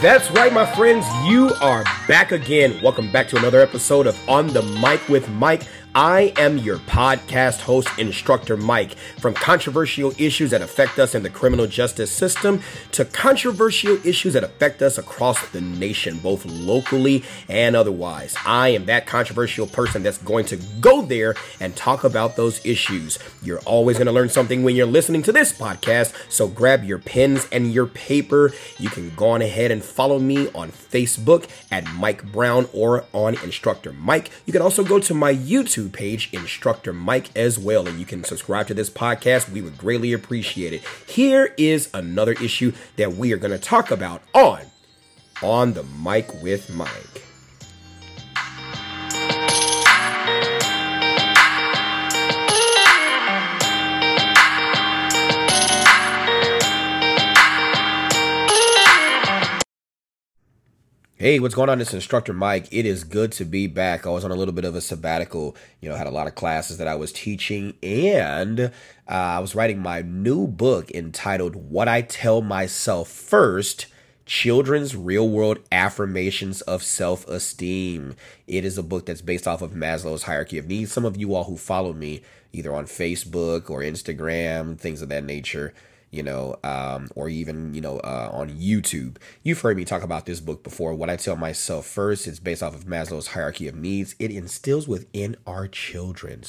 That's right, my friends, you are back again. Welcome back to another episode of On the Mic with Mike. I am your podcast host, Instructor Mike. From controversial issues that affect us in the criminal justice system to controversial issues that affect us across the nation, both locally and otherwise. I am that controversial person that's going to go there and talk about those issues. You're always going to learn something when you're listening to this podcast, so grab your pens and your paper. You can go on ahead and follow me on Facebook at Mike Brown or on Instructor Mike. You can also go to my YouTube page, Instructor Mike, as well, and you can subscribe to this podcast. We would greatly appreciate it. Here is another issue that we are going to talk about on the Mic with Mike. Hey, what's going on? It's Instructor Mike. It is good to be back. I was on a little bit of a sabbatical, had a lot of classes that I was teaching, and I was writing my new book entitled What I Tell Myself First: Children's Real-World Affirmations of Self-Esteem. It is a book that's based off of Maslow's hierarchy of needs. Some of you all who follow me either on Facebook or Instagram, things of that nature, or even, on YouTube. You've heard me talk about this book before. What I Tell Myself First, it's based off of Maslow's hierarchy of needs. It instills within our children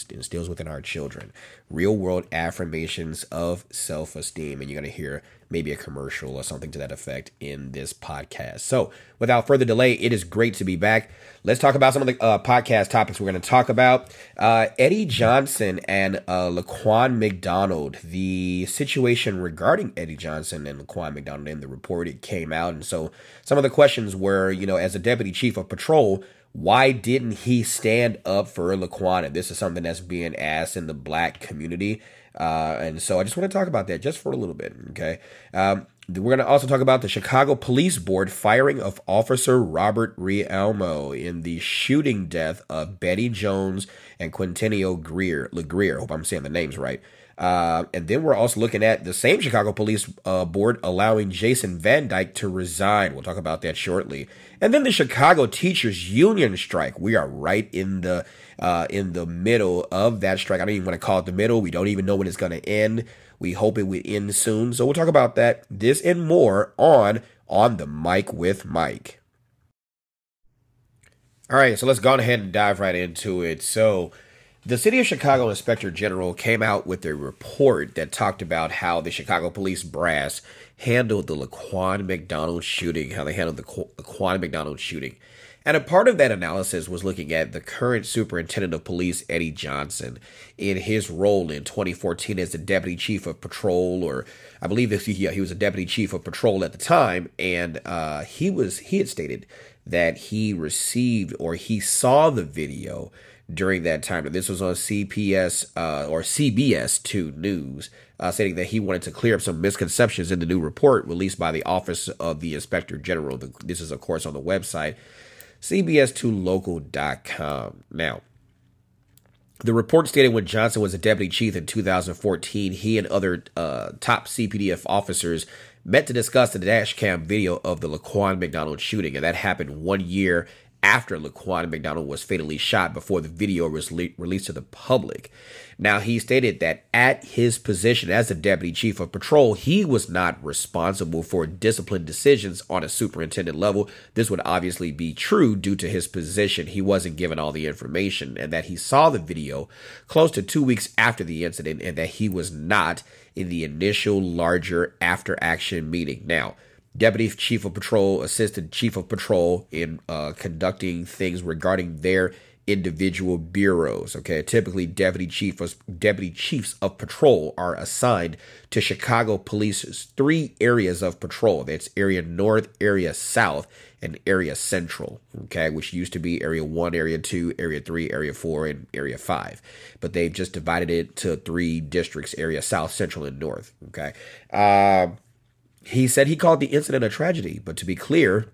real world affirmations of self-esteem. And you're going to hear maybe a commercial or something to that effect in this podcast. So without further delay, it is great to be back. Let's talk about some of the podcast topics we're going to talk about. Eddie Johnson and Laquan McDonald, the situation regarding Eddie Johnson and Laquan McDonald in the report, it came out. And so some of the questions were, as a deputy chief of patrol, why didn't he stand up for Laquan? And this is something that's being asked in the black community. And so I just want to talk about that just for a little bit, okay? We're going to also talk about the Chicago Police Board firing of Officer Robert Rialmo in the shooting death of Betty Jones and Quintonio LeGrier. Hope I'm saying the names right. And then we're also looking at the same Chicago Police Board allowing Jason Van Dyke to resign. We'll talk about that shortly. And then the Chicago Teachers Union strike. We are right in the middle of that strike. I don't even want to call it the middle. We don't even know when it's going to end. We hope it will end soon. So we'll talk about that, this and more on the Mic with Mike. All right, so let's go ahead and dive right into it. So the City of Chicago Inspector General came out with a report that talked about how the Chicago police brass handled the Laquan McDonald shooting, And a part of that analysis was looking at the current superintendent of police, Eddie Johnson, in his role in 2014 as the deputy chief of patrol, or I believe he was a deputy chief of patrol at the time. And he had stated that he received or he saw the video during that time. And this was on CBS 2 News, stating that he wanted to clear up some misconceptions in the new report released by the Office of the Inspector General. This is, of course, on the website CBS2local.com. Now, the report stated when Johnson was a deputy chief in 2014, he and other top CPDF officers met to discuss the dash cam video of the Laquan McDonald shooting, and that happened 1 year after Laquan McDonald was fatally shot before the video was released to the public. Now, he stated that at his position as the deputy chief of patrol, he was not responsible for discipline decisions on a superintendent level. This would obviously be true due to his position. He wasn't given all the information, and that he saw the video close to 2 weeks after the incident, and that he was not in the initial larger after-action meeting. Now, Deputy Chief of Patrol assisted Chief of Patrol in conducting things regarding their individual bureaus. Okay, typically deputy chiefs of patrol are assigned to Chicago Police's three areas of patrol. That's Area North, Area South, and Area Central. Okay, which used to be Area 1, Area 2, Area 3, Area 4, and Area 5. But they've just divided it to three districts: Area South, Central, and North. Okay. He said he called the incident a tragedy, but to be clear,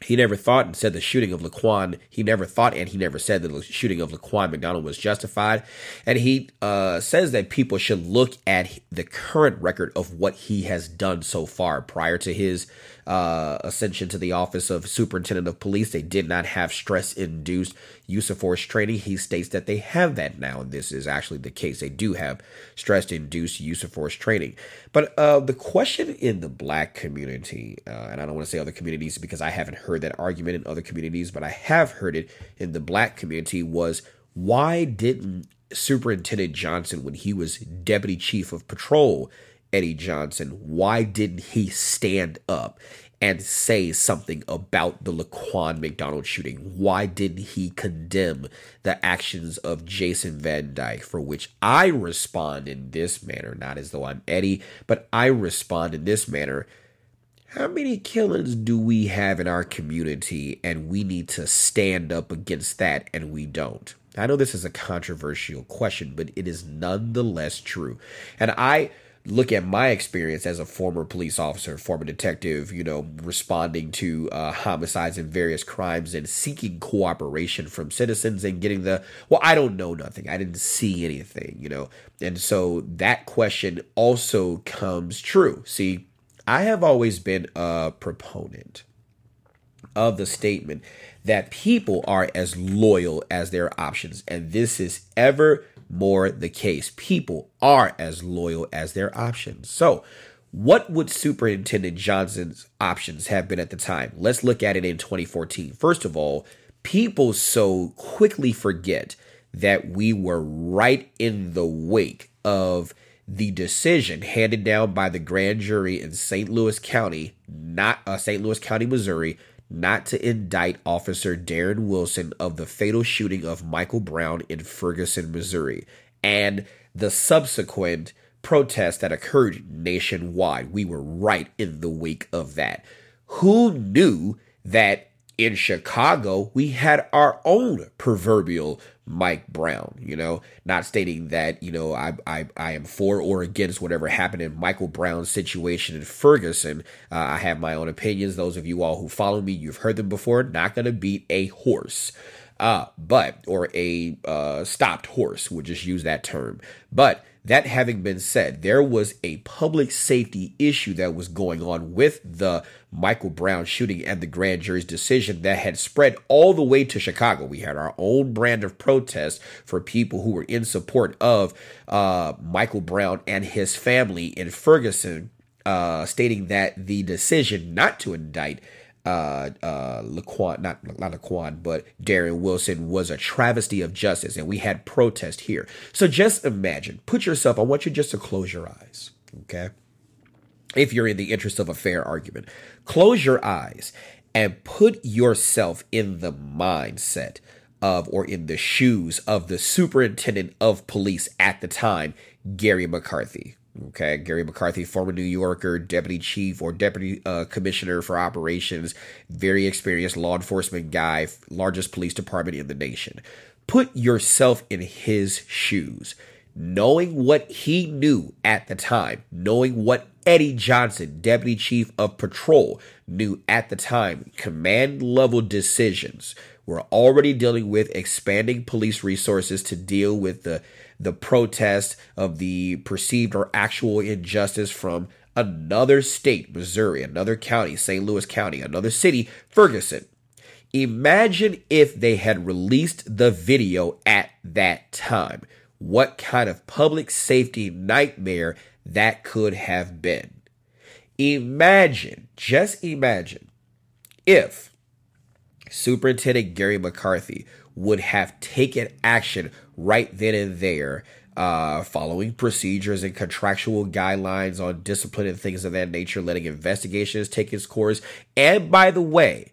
He never thought and said the shooting of Laquan. He never thought and he never said that the shooting of Laquan McDonald was justified. And he says that people should look at the current record of what he has done so far. Prior to his ascension to the office of superintendent of police, they did not have stress-induced use of force training. He states that they have that now, and this is actually the case. They do have stress-induced use of force training. But the question in the black community, and I don't want to say other communities because I haven't heard that argument in other communities, but I have heard it in the black community, was why didn't Superintendent Johnson, when he was deputy chief of patrol, Eddie Johnson, why didn't he stand up and say something about the Laquan McDonald shooting? Why didn't he condemn the actions of Jason Van Dyke? For which I respond in this manner, not as though I'm Eddie, but I respond in this manner. How many killings do we have in our community and we need to stand up against that and we don't? I know this is a controversial question, but it is nonetheless true. And I look at my experience as a former police officer, former detective, you know, responding to homicides and various crimes and seeking cooperation from citizens and getting the, well, I don't know nothing. I didn't see anything, you know. And so that question also comes true. See, I have always been a proponent of the statement that people are as loyal as their options, and this is ever more the case. People are as loyal as their options. So what would Superintendent Johnson's options have been at the time? Let's look at it in 2014. First of all, people so quickly forget that we were right in the wake of the decision handed down by the grand jury in St. Louis County, Missouri, not to indict Officer Darren Wilson of the fatal shooting of Michael Brown in Ferguson, Missouri, and the subsequent protests that occurred nationwide. We were right in the wake of that. Who knew that in Chicago we had our own proverbial Mike Brown, you know, not stating that, you know, I am for or against whatever happened in Michael Brown's situation in Ferguson. I have my own opinions. Those of you all who follow me, you've heard them before. Not going to beat a horse, or a stopped horse. We'll just use that term. But that having been said, there was a public safety issue that was going on with the Michael Brown shooting and the grand jury's decision that had spread all the way to Chicago. We had our own brand of protest for people who were in support of Michael Brown and his family in Ferguson, stating that the decision not to indict not Laquan, but Darren Wilson was a travesty of justice, and we had protest here. So just imagine, put yourself, I want you just to close your eyes, okay? If you're in the interest of a fair argument, close your eyes and put yourself in the mindset of, or in the shoes of, the superintendent of police at the time, Gary McCarthy. Okay, Gary McCarthy, former New Yorker, deputy chief or deputy commissioner for operations, very experienced law enforcement guy, largest police department in the nation. Put yourself in his shoes, knowing what he knew at the time, knowing what Eddie Johnson, deputy chief of patrol, knew at the time. Command level decisions. We're already dealing with expanding police resources to deal with the protest of the perceived or actual injustice from another state, Missouri, another county, St. Louis County, another city, Ferguson. Imagine if they had released the video at that time. What kind of public safety nightmare that could have been. Imagine, just imagine, if Superintendent Gary McCarthy would have taken action right then and there, following procedures and contractual guidelines on discipline and things of that nature, letting investigations take its course. And by the way,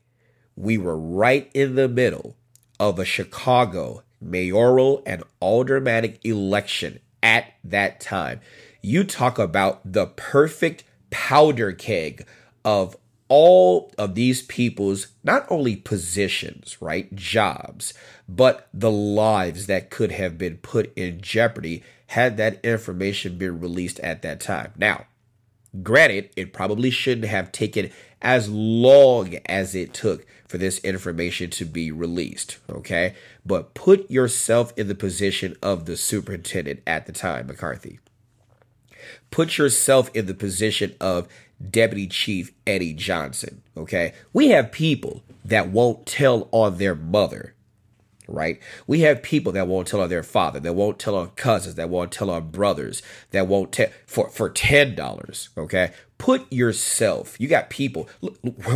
we were right in the middle of a Chicago mayoral and aldermanic election at that time. You talk about the perfect powder keg of all of these people's not only positions, right, jobs, but the lives that could have been put in jeopardy had that information been released at that time. Now, Granted, it probably shouldn't have taken as long as it took for this information to be released, okay? But put yourself in the position of the superintendent at the time, McCarthy. Put yourself in the position of Deputy Chief Eddie Johnson, okay? We have people that won't tell on their mother, right? We have people that won't tell on their father, that won't tell on cousins, that won't tell on brothers, that won't tell for $10, okay? Put yourself, you got people,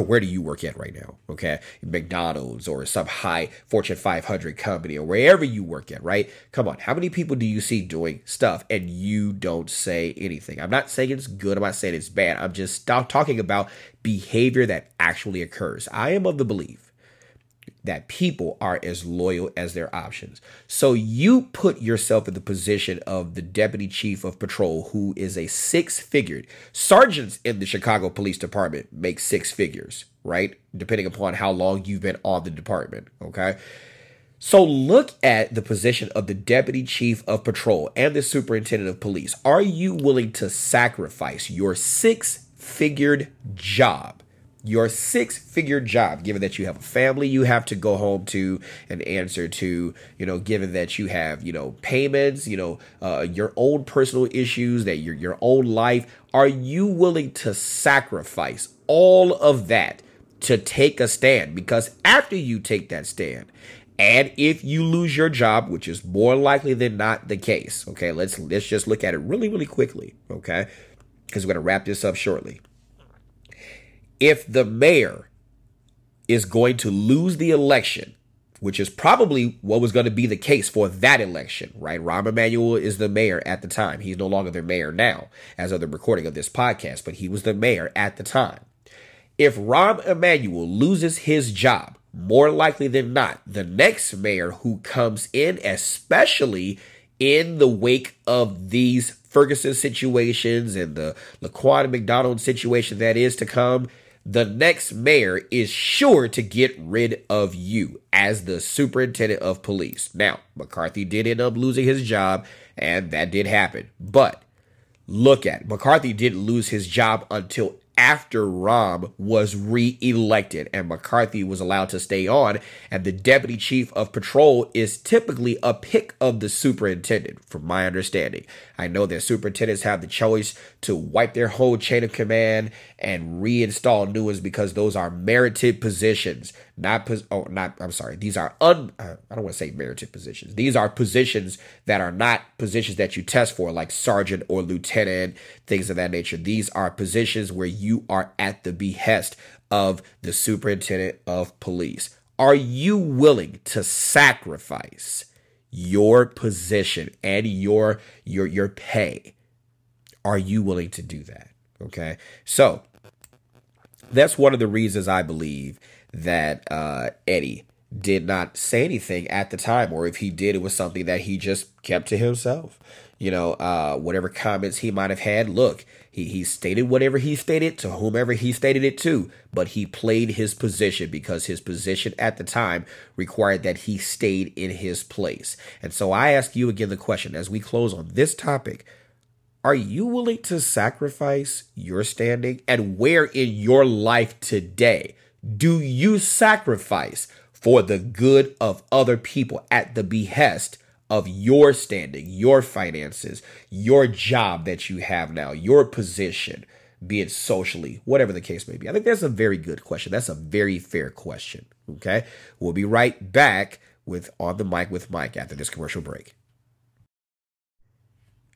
where do you work at right now, okay? McDonald's or some high Fortune 500 company or wherever you work at, right? Come on, how many people do you see doing stuff and you don't say anything? I'm not saying it's good, I'm not saying it's bad. I'm just talking about behavior that actually occurs. I am of the belief that people are as loyal as their options. So you put yourself in the position of the deputy chief of patrol, who is a six-figured. Sergeants in the Chicago Police Department make six figures, right? Depending upon how long you've been on the department, okay? So look at the position of the deputy chief of patrol and the superintendent of police. Are you willing to sacrifice your six-figured job? Your six-figure job, given that you have a family you have to go home to and answer to, you know, given that you have, you know, payments, you know, your own personal issues, that your own life. Are you willing to sacrifice all of that to take a stand? Because after you take that stand, and if you lose your job, which is more likely than not the case, okay, let's just look at it really, really quickly, okay, because we're going to wrap this up shortly. If the mayor is going to lose the election, which is probably what was going to be the case for that election, right? Rahm Emanuel is the mayor at the time. He's no longer the mayor now, as of the recording of this podcast, but he was the mayor at the time. If Rahm Emanuel loses his job, more likely than not, the next mayor who comes in, especially in the wake of these Ferguson situations and the Laquan McDonald situation that is to come, the next mayor is sure to get rid of you as the superintendent of police. Now, McCarthy did end up losing his job, and that did happen. But look at it. McCarthy didn't lose his job until after Rahm was reelected, and McCarthy was allowed to stay on, and the deputy chief of patrol is typically a pick of the superintendent, from my understanding. I know that superintendents have the choice to wipe their whole chain of command and reinstall new ones because those are merited positions. I don't want to say merited positions. These are positions that are not positions that you test for, like sergeant or lieutenant, things of that nature. These are positions where you are at the behest of the superintendent of police. Are you willing to sacrifice your position and your pay? Are you willing to do that? Okay, so that's one of the reasons I believe that Eddie did not say anything at the time, or if he did, it was something that he just kept to himself. You know, whatever comments he might have had, look, he stated whatever he stated to whomever he stated it to, but he played his position because his position at the time required that he stayed in his place. And so I ask you again the question as we close on this topic: are you willing to sacrifice your standing? And where in your life today do you sacrifice for the good of other people at the behest of your standing, your finances, your job that you have now, your position, be it socially, whatever the case may be? I think that's a very good question. That's a very fair question, okay? We'll be right back with On the Mic with Mike after this commercial break.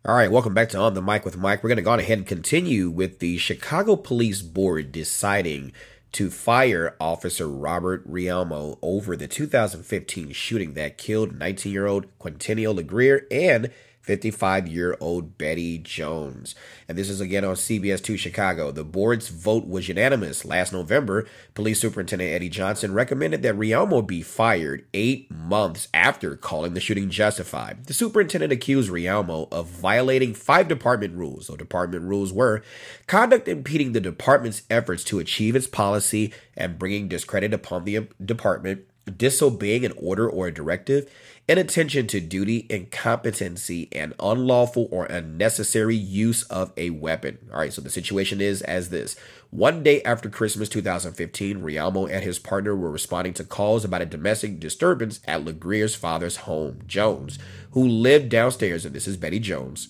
All right, welcome back to On the Mic with Mike. We're going to go on ahead and continue with the Chicago Police Board deciding to fire Officer Robert Rialmo over the 2015 shooting that killed 19-year-old Quintonio LeGrier and 55-year-old Betty Jones. And this is again on CBS2 Chicago. The board's vote was unanimous. Last November, Police Superintendent Eddie Johnson recommended that Rialmo be fired 8 months after calling the shooting justified. The superintendent accused Rialmo of violating 5 department rules. So department rules were conduct impeding the department's efforts to achieve its policy and bringing discredit upon the department, disobeying an order or a directive, inattention to duty, incompetency, and unlawful or unnecessary use of a weapon. All right, so the situation is as this. One day after Christmas 2015, Rialmo and his partner were responding to calls about a domestic disturbance at LeGrier's father's home. Jones, who lived downstairs, and this is Betty Jones,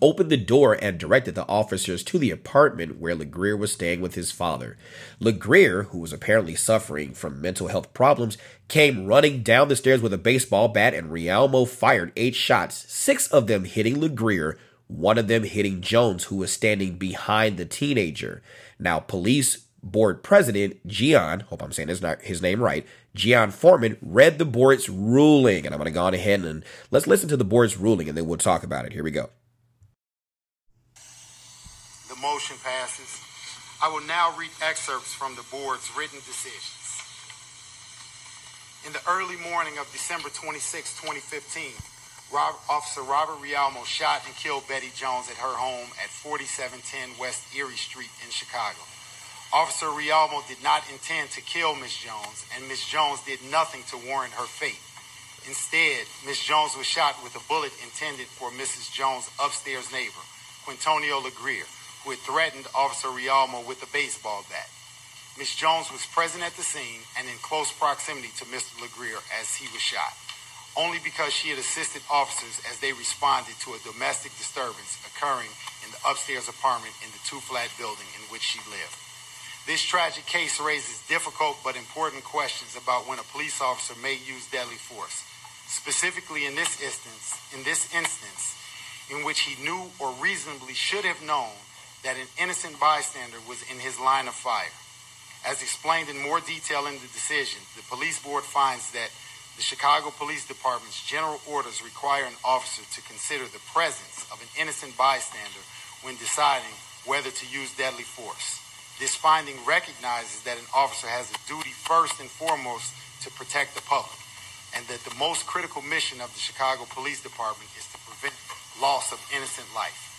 opened the door and directed the officers to the apartment where LeGrier was staying with his father. LeGrier, who was apparently suffering from mental health problems, came running down the stairs with a baseball bat, and Rialmo fired 8 shots, 6 of them hitting LeGrier, one of them hitting Jones, who was standing behind the teenager. Now, police board president Gian Foreman read the board's ruling, and I'm going to go on ahead and let's listen to the board's ruling, and then we'll talk about it. Here we go. Motion passes. I will now read excerpts from the board's written decisions. In the early morning of December 26, 2015, Officer Robert Rialmo shot and killed Betty Jones at her home at 4710 West Erie Street in Chicago. Officer Rialmo did not intend to kill Ms. Jones, and Ms. Jones did nothing to warrant her fate. Instead, Ms. Jones was shot with a bullet intended for Mrs. Jones' upstairs neighbor, Quintonio LeGrier, who had threatened Officer Rialmo with a baseball bat. Ms. Jones was present at the scene and in close proximity to Mr. LeGrier as he was shot, only because she had assisted officers as they responded to a domestic disturbance occurring in the upstairs apartment in the 2-flat building in which she lived. This tragic case raises difficult but important questions about when a police officer may use deadly force, specifically in this instance, in which he knew or reasonably should have known that an innocent bystander was in his line of fire. As explained in more detail in the decision, the police board finds that the Chicago Police Department's general orders require an officer to consider the presence of an innocent bystander when deciding whether to use deadly force. This finding recognizes that an officer has a duty first and foremost to protect the public, and that the most critical mission of the Chicago Police Department is to prevent loss of innocent life.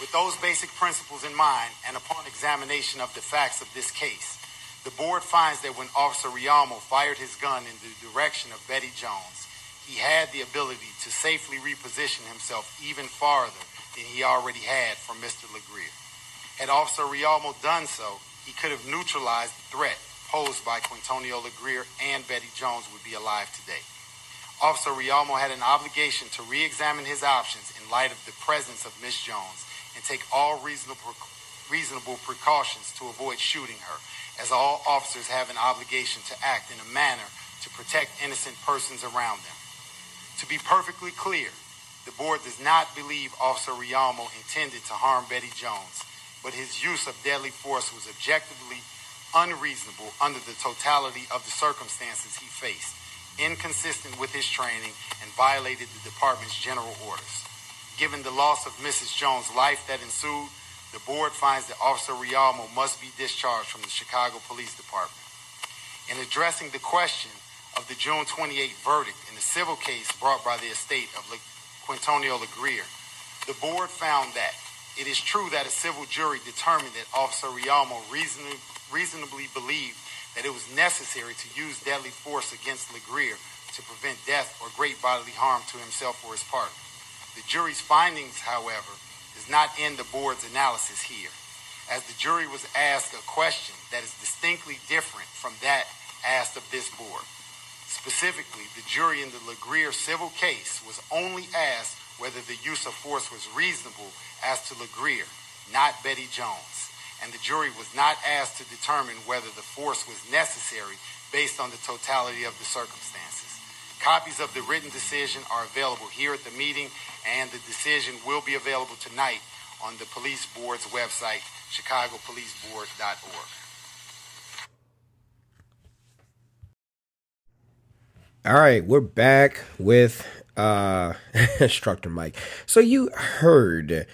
With those basic principles in mind, and upon examination of the facts of this case, the board finds that when Officer Rialmo fired his gun in the direction of Betty Jones, he had the ability to safely reposition himself even farther than he already had from Mr. LeGrier. Had Officer Rialmo done so, he could have neutralized the threat posed by Quintonio LeGrier, and Betty Jones would be alive today. Officer Rialmo had an obligation to re-examine his options in light of the presence of Ms. Jones and take all reasonable precautions to avoid shooting her, as all officers have an obligation to act in a manner to protect innocent persons around them. To be perfectly clear, the board does not believe Officer Rialmo intended to harm Betty Jones, but his use of deadly force was objectively unreasonable under the totality of the circumstances he faced, inconsistent with his training, and violated the department's general orders. Given the loss of Mrs. Jones' life that ensued, the board finds that Officer Rialmo must be discharged from the Chicago Police Department. In addressing the question of the June 28 verdict in the civil case brought by the estate of Quintonio LeGrier, the board found that it is true that a civil jury determined that Officer Rialmo reasonably believed that it was necessary to use deadly force against LeGrier to prevent death or great bodily harm to himself or his partner. The jury's findings, however, does not end the board's analysis here, as the jury was asked a question that is distinctly different from that asked of this board. Specifically, the jury in the LeGrier civil case was only asked whether the use of force was reasonable as to LeGrier, not Betty Jones, and the jury was not asked to determine whether the force was necessary based on the totality of the circumstances. Copies of the written decision are available here at the meeting, and the decision will be available tonight on the police board's website, chicagopoliceboard.org. All right, we're back with Instructor Mike. So you heard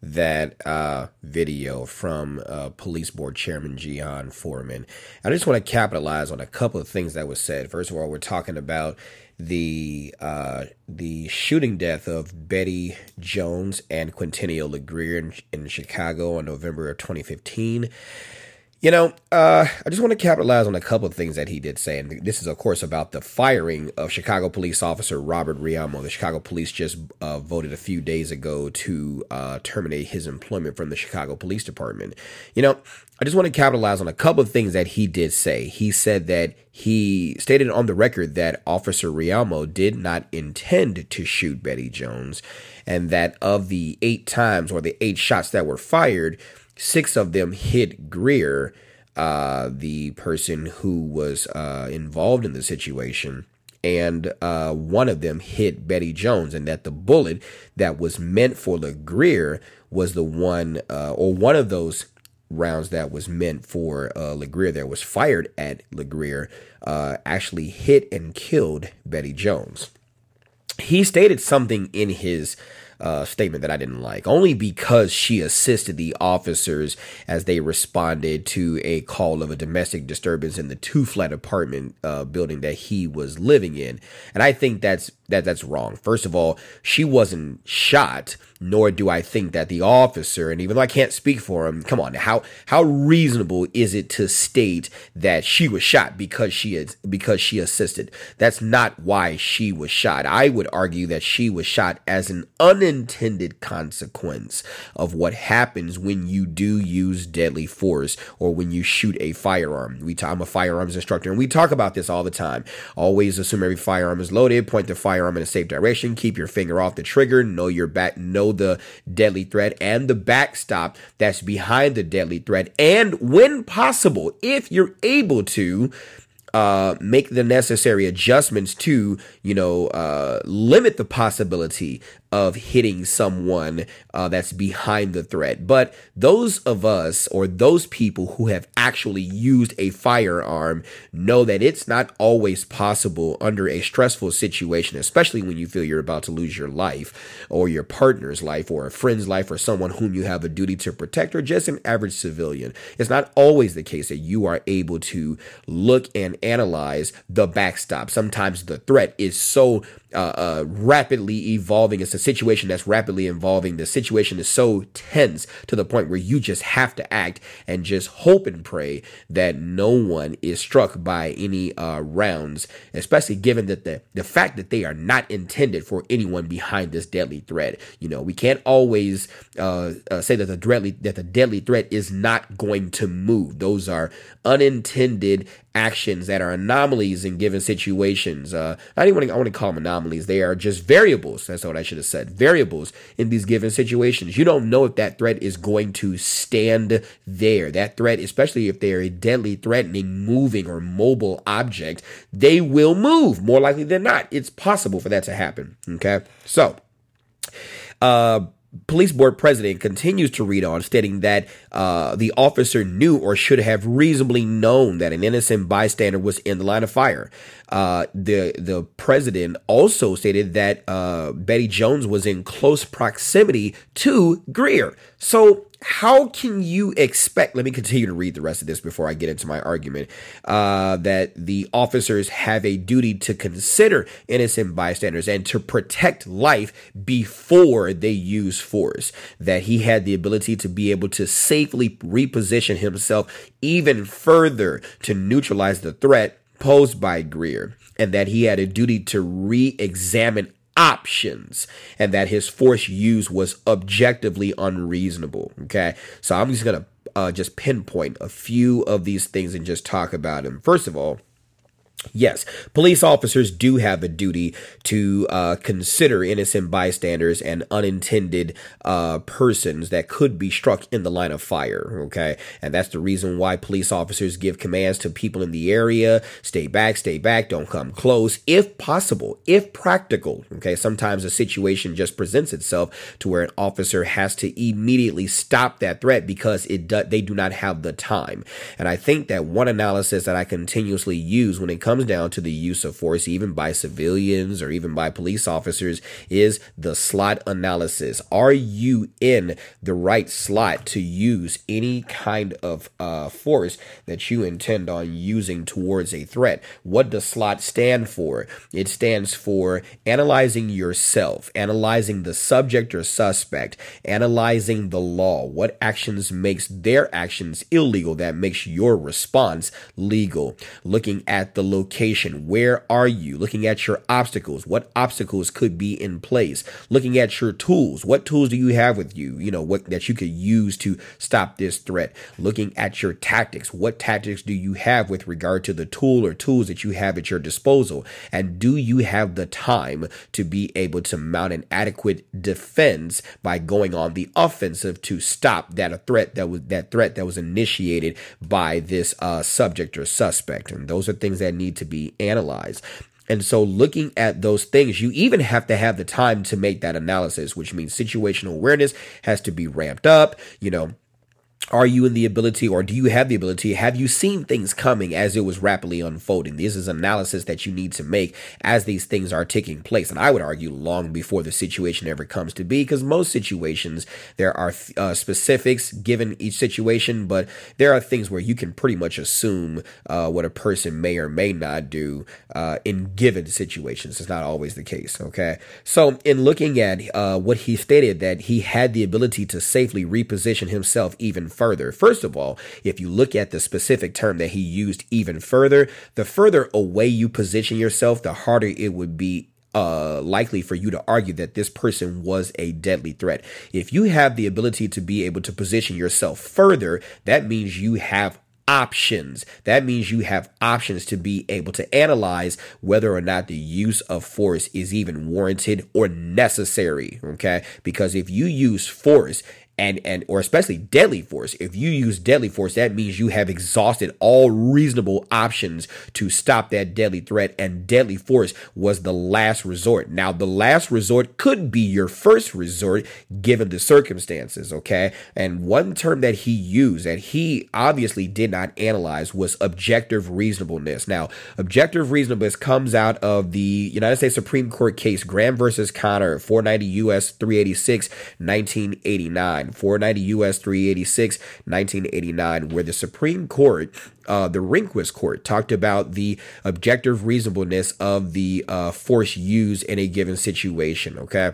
that video from Police Board Chairman Gian Foreman. I just want to capitalize on a couple of things that was said. First of all, we're talking about the shooting death of Betty Jones and Quintonio LeGrier in Chicago on November of 2015. You know, I just want to capitalize on a couple of things that he did say. And this is, of course, about the firing of Chicago police officer Robert Rialmo. The Chicago police just voted a few days ago to terminate his employment from the Chicago Police Department. You know, I just want to capitalize on a couple of things that he did say. He said that he stated on the record that Officer Rialmo did not intend to shoot Betty Jones, and that of the 8 shots that were fired, 6 of them hit Grier, the person who was involved in the situation, and 1 of them hit Betty Jones, and that the bullet that was meant for LeGrier was the one, or one of those rounds that was meant for LeGrier that was fired at LeGrier, actually hit and killed Betty Jones. He stated something in his statement that I didn't like, only because she assisted the officers as they responded to a call of a domestic disturbance in the 2-flat apartment building that he was living in. And I think that's wrong. First of all, she wasn't shot, nor do I think that the officer, and even though I can't speak for him, come on, how reasonable is it to state that she was shot because she assisted? That's not why she was shot. I would argue that she was shot as an unintended consequence of what happens when you do use deadly force or when you shoot a firearm. I'm a firearms instructor, and we talk about this all the time. Always assume every firearm is loaded, point the firearm in a safe direction, keep your finger off the trigger, know your back, know the deadly threat and the backstop that's behind the deadly threat, and when possible, if you're able to, make the necessary adjustments to, limit the possibility of hitting someone that's behind the threat. But those of us, or those people who have actually used a firearm, know that it's not always possible under a stressful situation, especially when you feel you're about to lose your life or your partner's life or a friend's life or someone whom you have a duty to protect, or just an average civilian. It's not always the case that you are able to look and analyze the backstop. Sometimes the threat is so rapidly evolving. It's a situation that's rapidly evolving. The situation is so tense to the point where you just have to act and just hope and pray that no one is struck by any rounds, especially given that the fact that they are not intended for anyone behind this deadly threat. You know, we can't always say that the deadly threat is not going to move. Those are unintended actions that are anomalies in given situations. I want to call them anomalies. They are just variables. That's what I should have said. Variables in these given situations. You don't know if that threat is going to stand there. That threat, especially if they're a deadly, threatening, moving, or mobile object, they will move more likely than not. It's possible for that to happen. Okay. So, Police Board President continues to read on, stating that the officer knew or should have reasonably known that an innocent bystander was in the line of fire. The president also stated that Betty Jones was in close proximity to Grier. So how can you expect, let me continue to read the rest of this before I get into my argument, that the officers have a duty to consider innocent bystanders and to protect life before they use force, that he had the ability to be able to safely reposition himself even further to neutralize the threat posed by Grier, and that he had a duty to re-examine options, and that his force used was objectively unreasonable. Okay, so I'm just gonna just pinpoint a few of these things and just talk about them. First of all, yes, police officers do have a duty to consider innocent bystanders and unintended persons that could be struck in the line of fire, okay? And that's the reason why police officers give commands to people in the area, stay back, don't come close, if possible, if practical, okay? Sometimes a situation just presents itself to where an officer has to immediately stop that threat because they do not have the time. And I think that one analysis that I continuously use when it comes comes down to the use of force, even by civilians or even by police officers, is the slot analysis. Are you in the right slot to use any kind of force that you intend on using towards a threat? What does SLOT stand for? It stands for analyzing yourself, analyzing the subject or suspect, analyzing the law. What actions makes their actions illegal that makes your response legal? Looking at the location. Where are you? Looking at your obstacles. What obstacles could be in place? Looking at your tools. What tools do you have with you? You know, what that you could use to stop this threat. Looking at your tactics. What tactics do you have with regard to the tool or tools that you have at your disposal? And do you have the time to be able to mount an adequate defense by going on the offensive to stop that threat that was initiated by this subject or suspect? And those are things that need to be analyzed. And so looking at those things, you even have to have the time to make that analysis, which means situational awareness has to be ramped up. You know, are you in the ability, or do you have the ability? Have you seen things coming as it was rapidly unfolding? This is analysis that you need to make as these things are taking place. And I would argue long before the situation ever comes to be, because most situations, there are specifics given each situation, but there are things where you can pretty much assume what a person may or may not do in given situations. It's not always the case. Okay. So in looking at what he stated, that he had the ability to safely reposition himself even further. First of all, if you look at the specific term that he used, even further, the further away you position yourself, the harder it would be likely for you to argue that this person was a deadly threat. If you have the ability to be able to position yourself further, that means you have options. That means you have options to be able to analyze whether or not the use of force is even warranted or necessary. Okay, because if you use force, and or especially deadly force, if you use deadly force, that means you have exhausted all reasonable options to stop that deadly threat, and deadly force was the last resort. Now, the last resort could be your first resort given the circumstances, okay? And one term that he used that he obviously did not analyze was objective reasonableness. Now, objective reasonableness comes out of the United States Supreme Court case Graham versus Connor, 490 U.S. 386, 1989. 490 U.S. 386, 1989, where the Supreme Court, the Rehnquist court, talked about the objective reasonableness of the force used in a given situation, okay?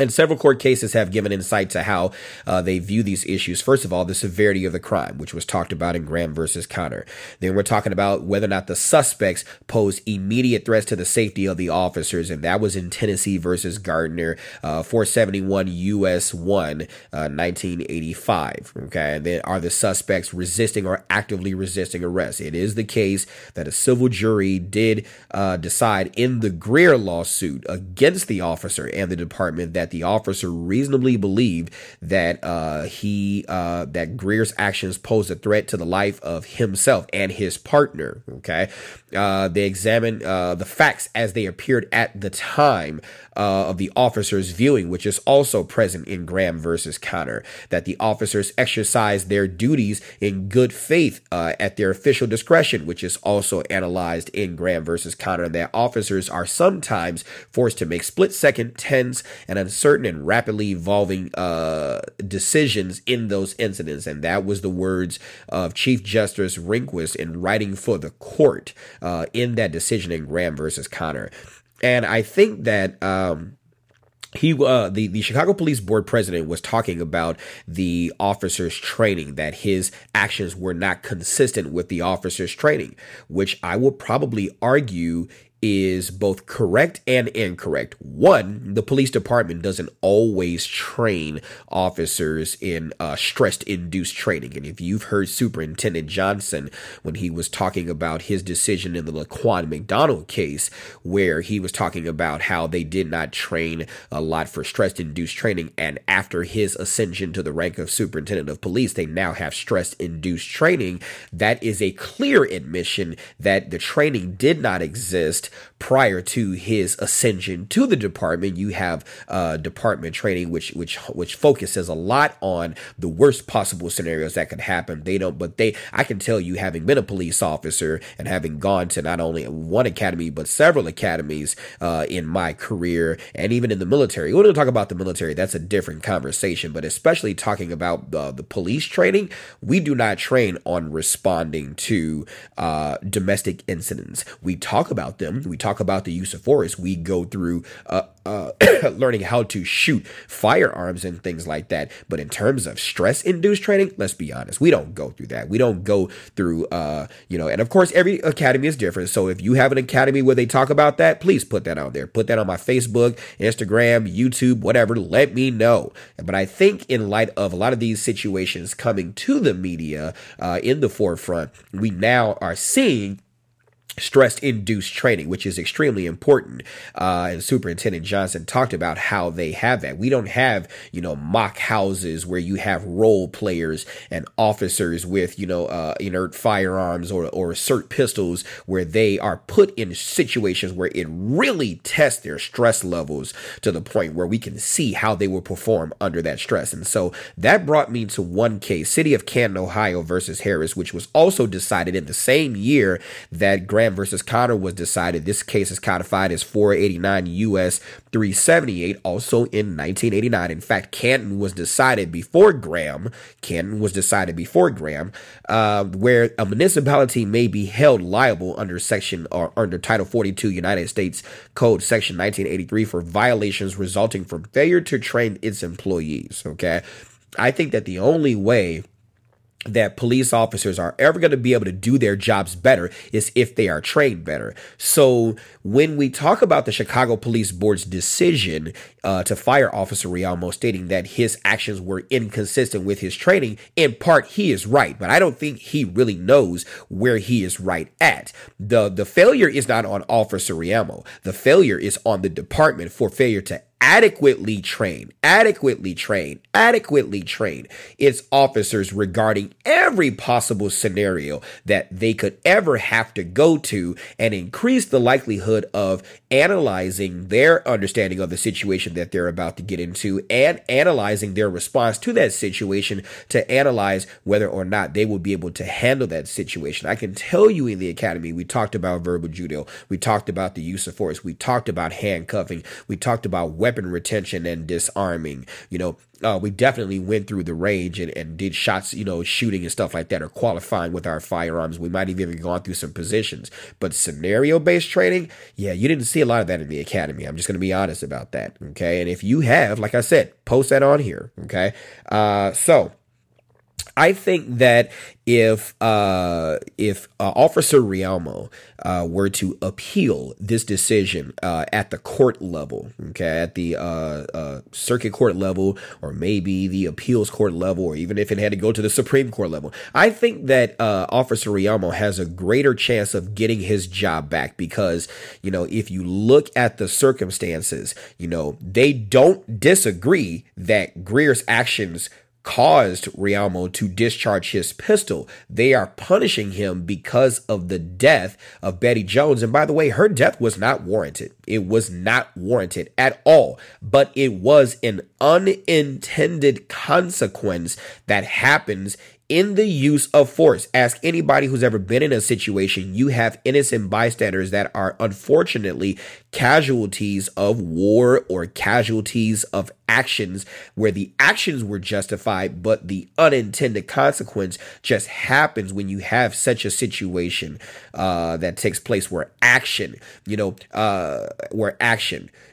And several court cases have given insight to how they view these issues. First of all, the severity of the crime, which was talked about in Graham versus Connor. Then we're talking about whether or not the suspects pose immediate threats to the safety of the officers. And that was in Tennessee versus Gardner, 471 U.S. 1, 1985. Okay. And then, are the suspects resisting or actively resisting arrest? It is the case that a civil jury did decide in the Grier lawsuit against the officer and the department that the officer reasonably believed that that Grier's actions posed a threat to the life of himself and his partner. Okay, they examined the facts as they appeared at the time of the officer's viewing, which is also present in Graham versus Connor, that the officers exercised their duties in good faith at their official discretion, which is also analyzed in Graham versus Connor, that officers are sometimes forced to make split-second, tense, and uncertain and rapidly evolving decisions in those incidents. And that was the words of Chief Justice Rehnquist in writing for the court in that decision in Graham versus Connor. And I think that the Chicago Police Board president was talking about the officer's training, that his actions were not consistent with the officer's training, which I will probably argue is both correct and incorrect. One, the police department doesn't always train officers in stress-induced training. And if you've heard Superintendent Johnson, when he was talking about his decision in the Laquan McDonald case, where he was talking about how they did not train a lot for stress-induced training, and after his ascension to the rank of superintendent of police, they now have stress-induced training. That is a clear admission that the training did not exist Rehnquist prior to his ascension to the department. You have department training, which focuses a lot on the worst possible scenarios that could happen. I can tell you, having been a police officer and having gone to not only one academy but several academies in my career, and even in the military. We're going to talk about the military. That's a different conversation, but especially talking about the police training, we do not train on responding to domestic incidents. We talk about them. We talk about the use of force. We go through learning how to shoot firearms and things like that. But in terms of stress-induced training, let's be honest, we don't go through that. We don't go through, and of course, every academy is different. So if you have an academy where they talk about that, please put that out there. Put that on my Facebook, Instagram, YouTube, whatever. Let me know. But I think in light of a lot of these situations coming to the media in the forefront, we now are seeing stress-induced training, which is extremely important. And Superintendent Johnson talked about how they have that. We don't have, mock houses where you have role players and officers with, inert firearms or assault pistols, where they are put in situations where it really tests their stress levels to the point where we can see how they will perform under that stress. And so that brought me to one case, City of Canton, Ohio versus Harris, which was also decided in the same year that Graham versus Connor was decided. This case is codified as 489 U.S. 378, also in 1989. In fact, Canton was decided before Graham. Where a municipality may be held liable under Title 42 United States Code Section 1983 for violations resulting from failure to train its employees. Okay, I think that the only way that police officers are ever going to be able to do their jobs better is if they are trained better. So when we talk about the Chicago Police Board's decision to fire Officer Rialmo, stating that his actions were inconsistent with his training, in part he is right, but I don't think he really knows where he is right at. The failure is not on Officer Rialmo. The failure is on the department for failure to adequately train its officers regarding every possible scenario that they could ever have to go to, and increase the likelihood of analyzing their understanding of the situation that they're about to get into, and analyzing their response to that situation to analyze whether or not they will be able to handle that situation. I can tell you, in the academy, we talked about verbal judo. We talked about the use of force. We talked about handcuffing. We talked about weapon retention and disarming. We definitely went through the range and did shots, shooting and stuff like that, or qualifying with our firearms. We might have even gone through some positions, but scenario-based training, you didn't see a lot of that in the academy. I'm just going to be honest about that, okay? And if you have, like I said, post that on here, okay? So I think that if Officer Rialmo were to appeal this decision at the court level, okay, at the circuit court level, or maybe the appeals court level, or even if it had to go to the Supreme Court level, I think that Officer Rialmo has a greater chance of getting his job back, because, if you look at the circumstances, they don't disagree that Grier's actions caused Rialmo to discharge his pistol. They are punishing him because of the death of Betty Jones. And by the way, her death was not warranted. It was not warranted at all, but it was an unintended consequence that happens in the use of force. Ask anybody who's ever been in a situation. You have innocent bystanders that are unfortunately casualties of war or casualties of actions where the actions were justified, but the unintended consequence just happens when you have such a situation that takes place where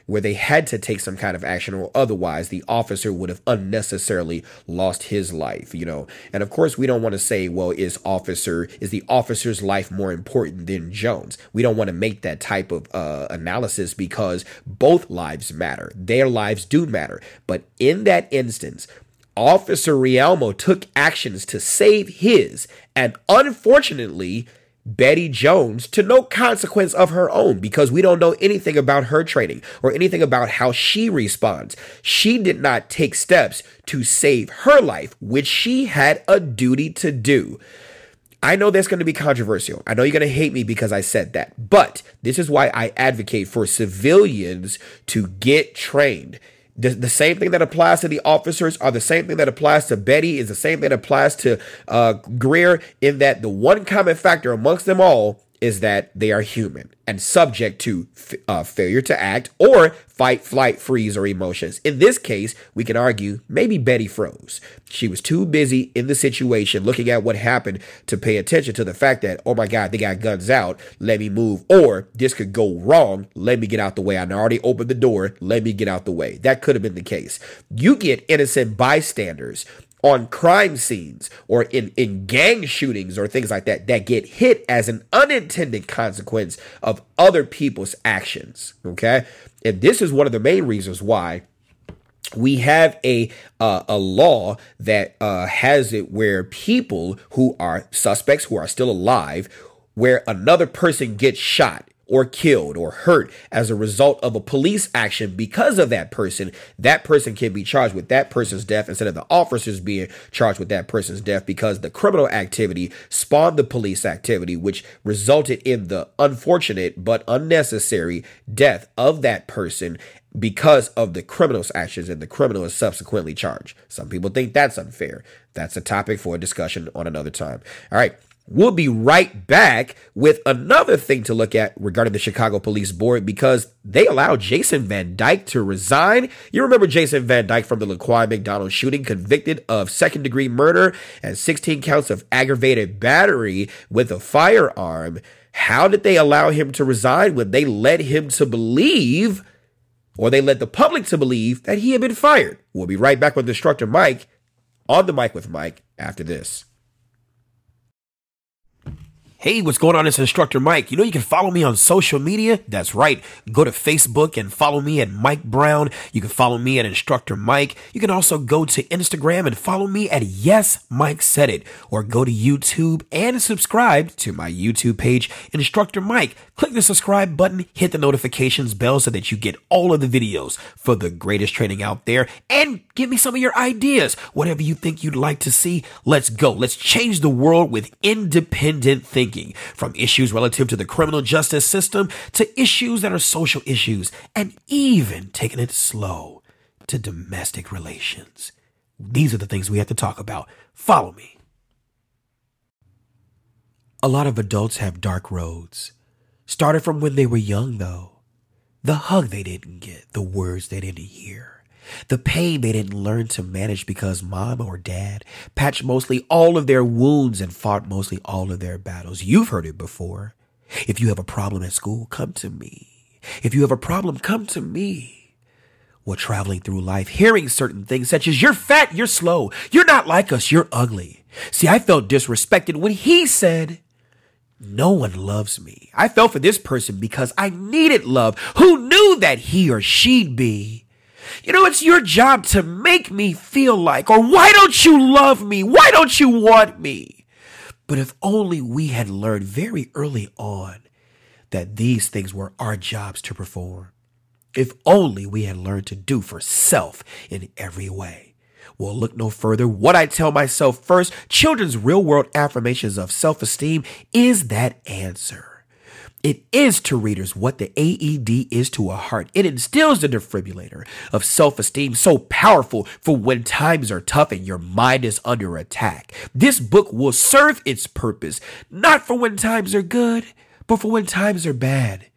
where they had to take some kind of action, or otherwise the officer would have unnecessarily lost his life, And of course, we don't want to say, well, is the officer's life more important than Jones? We don't want to make that type of analysis, because both lives matter. Their lives do matter. But in that instance, Officer Rialmo took actions to save his, and unfortunately, Betty Jones, to no consequence of her own, because we don't know anything about her training or anything about how she responds. She did not take steps to save her life, which she had a duty to do. I know that's going to be controversial. I know you're going to hate me because I said that. But this is why I advocate for civilians to get trained. The same thing that applies to the officers are the same thing that applies to Betty is the same thing that applies to Greer, in that the one common factor amongst them all is that they are human and subject to failure to act or fight, flight, freeze, or emotions. In this case, we can argue maybe Betty froze. She was too busy in the situation looking at what happened to pay attention to the fact that, oh my God, they got guns out. Let me move. Or this could go wrong. Let me get out the way. I already opened the door. Let me get out the way. That could have been the case. You get innocent bystanders on crime scenes or in gang shootings or things like that, that get hit as an unintended consequence of other people's actions. Okay. And this is one of the main reasons why we have a law that has it where people who are suspects, who are still alive, where another person gets shot or killed or hurt as a result of a police action because of that person can be charged with that person's death instead of the officers being charged with that person's death, because the criminal activity spawned the police activity, which resulted in the unfortunate but unnecessary death of that person because of the criminal's actions, and the criminal is subsequently charged. Some people think that's unfair. That's a topic for a discussion on another time. All right. We'll be right back with another thing to look at regarding the Chicago Police Board, because they allowed Jason Van Dyke to resign. You remember Jason Van Dyke from the Laquan McDonald shooting, convicted of second-degree murder and 16 counts of aggravated battery with a firearm. How did they allow him to resign when they led him to believe, or they led the public to believe, that he had been fired? We'll be right back with Instructor Mike on The Mic with Mike after this. Hey, what's going on? It's Instructor Mike. You know you can follow me on social media? That's right. Go to Facebook and follow me at Mike Brown. You can follow me at Instructor Mike. You can also go to Instagram and follow me at Yes Mike Said It, or go to YouTube and subscribe to my YouTube page, Instructor Mike. Click the subscribe button, hit the notifications bell so that you get all of the videos for the greatest training out there, and give me some of your ideas. Whatever you think you'd like to see, let's go. Let's change the world with independent thinking. From issues relative to the criminal justice system to issues that are social issues, and even taking it slow to domestic relations. These are the things we have to talk about. Follow me. A lot of adults have dark roads. Started from when they were young, though. The hug they didn't get, the words they didn't hear, the pain they didn't learn to manage because mom or dad patched mostly all of their wounds and fought mostly all of their battles. You've heard it before. If you have a problem at school, come to me. If you have a problem, come to me. While traveling through life, hearing certain things such as, you're fat, you're slow, you're not like us, you're ugly. See, I felt disrespected when he said, no one loves me. I fell for this person because I needed love. Who knew that he or she'd be? You know, it's your job to make me feel like, or why don't you love me? Why don't you want me? But if only we had learned very early on that these things were our jobs to perform. If only we had learned to do for self in every way. Well, look no further. What I Tell Myself First, Children's Real-World Affirmations of Self-Esteem is that answer. It is to readers what the AED is to a heart. It instills the defibrillator of self-esteem, so powerful for when times are tough and your mind is under attack. This book will serve its purpose, not for when times are good, but for when times are bad.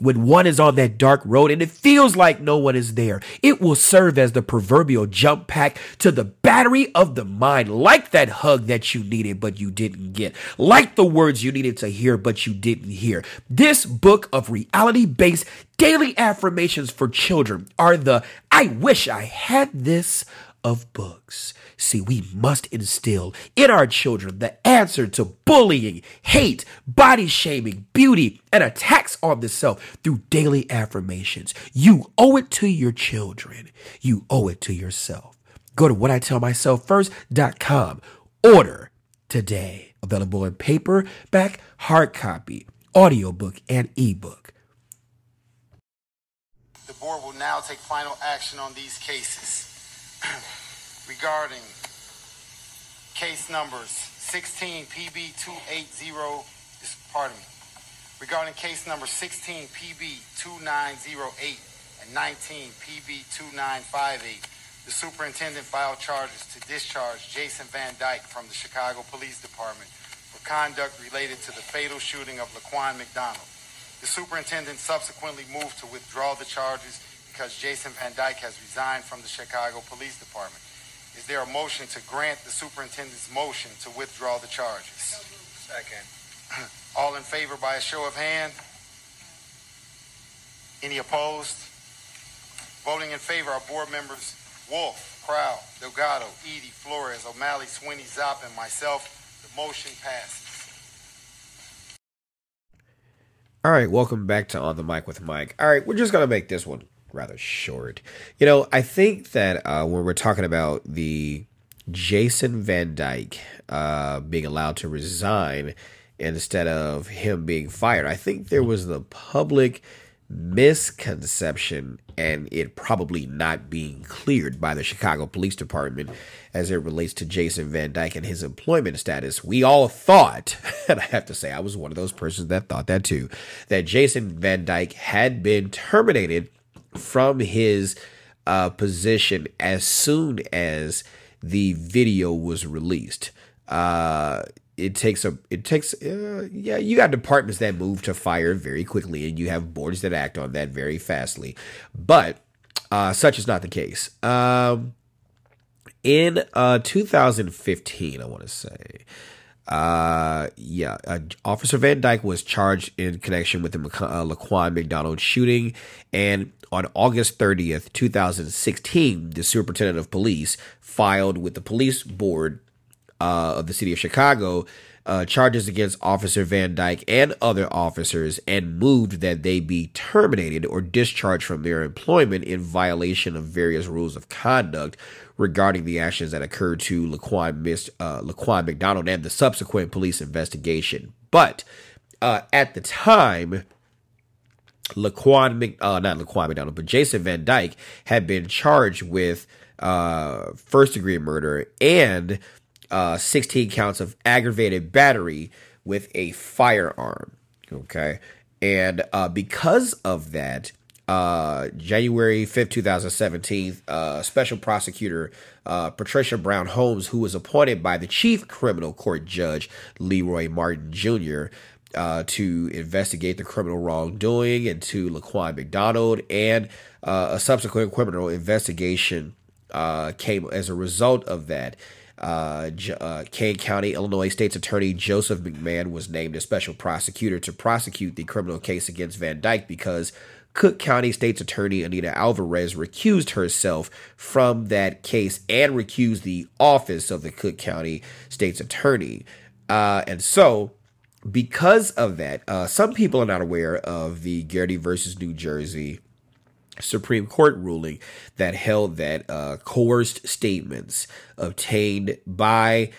When one is on that dark road and it feels like no one is there, it will serve as the proverbial jump pack to the battery of the mind, like that hug that you needed but you didn't get, like the words you needed to hear but you didn't hear. This book of reality-based daily affirmations for children are the I wish I had this of books. See, we must instill in our children the answer to bullying, hate, body shaming, beauty, and attacks on the self through daily affirmations. You owe it to your children. You owe it to yourself. Go to whatitellmyselffirst.com. Order today. Available in paperback, hard copy, audiobook, and ebook. The board will now take final action on these cases. Regarding case numbers 16 PB 280, pardon me, regarding case number 16 PB 2908 and 19 PB 2958, the superintendent filed charges to discharge Jason Van Dyke from the Chicago Police Department for conduct related to the fatal shooting of Laquan McDonald. The superintendent subsequently moved to withdraw the charges because Jason Van Dyke has resigned from the Chicago Police Department. Is there a motion to grant the superintendent's motion to withdraw the charges? Second. All in favor by a show of hand? Any opposed? Voting in favor are board members Wolf, Crow, Delgado, Edie, Flores, O'Malley, Sweeney, Zopp, and myself. The motion passes. All right, welcome back to On the Mic with Mike. All right, we're just going to make this one rather short. You know, I think that when we're talking about the Jason Van Dyke being allowed to resign instead of him being fired, I think there was the public misconception and it probably not being cleared by the Chicago Police Department as it relates to Jason Van Dyke and his employment status. We all thought, and I have to say I was one of those persons that thought that too, that Jason Van Dyke had been terminated from his position as soon as the video was released. You got departments that move to fire very quickly, and you have boards that act on that very fastly. But such is not the case. In 2015, I want to say, Officer Van Dyke was charged in connection with the Laquan McDonald shooting, and on August 30th, 2016, the superintendent of police filed with the police board of the city of Chicago charges against Officer Van Dyke and other officers and moved that they be terminated or discharged from their employment in violation of various rules of conduct regarding the actions that occurred to Laquan McDonald and the subsequent police investigation. But at the time, Jason Van Dyke had been charged with first-degree murder and 16 counts of aggravated battery with a firearm. Okay. And because of that, January 5th, 2017, special prosecutor Patricia Brown Holmes, who was appointed by the chief criminal court judge Leroy Martin Jr. To investigate the criminal wrongdoing and to Laquan McDonald, and a subsequent criminal investigation came as a result of that. Kane County, Illinois State's Attorney Joseph McMahon was named a special prosecutor to prosecute the criminal case against Van Dyke because Cook County State's Attorney Anita Alvarez recused herself from that case and recused the office of the Cook County State's Attorney. And so, because of that, some people are not aware of the Garrity versus New Jersey Supreme Court ruling that held that coerced statements obtained by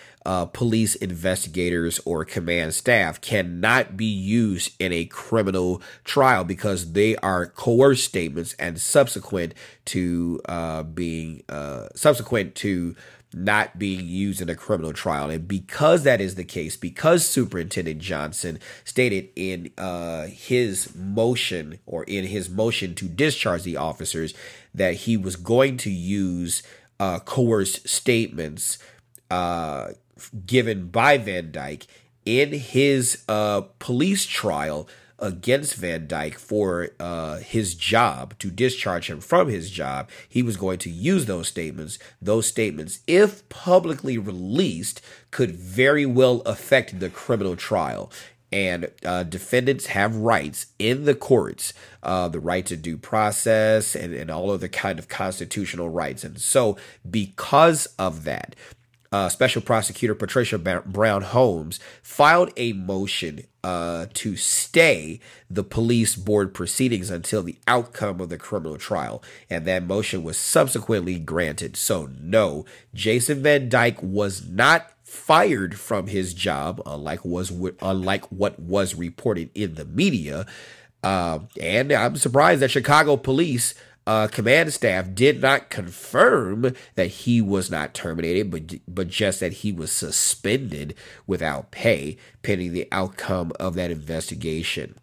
police investigators or command staff cannot be used in a criminal trial because they are coerced statements and subsequent to not being used in a criminal trial. And because that is the case, because Superintendent Johnson stated in his motion to discharge the officers that he was going to use coerced statements given by Van Dyke in his police trial against Van Dyke for his job, to discharge him from his job, he was going to use those statements. Those statements, if publicly released, could very well affect the criminal trial. And defendants have rights in the courts, the right to due process and all other kind of constitutional rights. And so because of that, Special Prosecutor Patricia Brown Holmes filed a motion to stay the police board proceedings until the outcome of the criminal trial, and that motion was subsequently granted. So no, Jason Van Dyke was not fired from his job, unlike what was reported in the media. And I'm surprised that Chicago police command staff did not confirm that he was not terminated, but just that he was suspended without pay, pending the outcome of that investigation.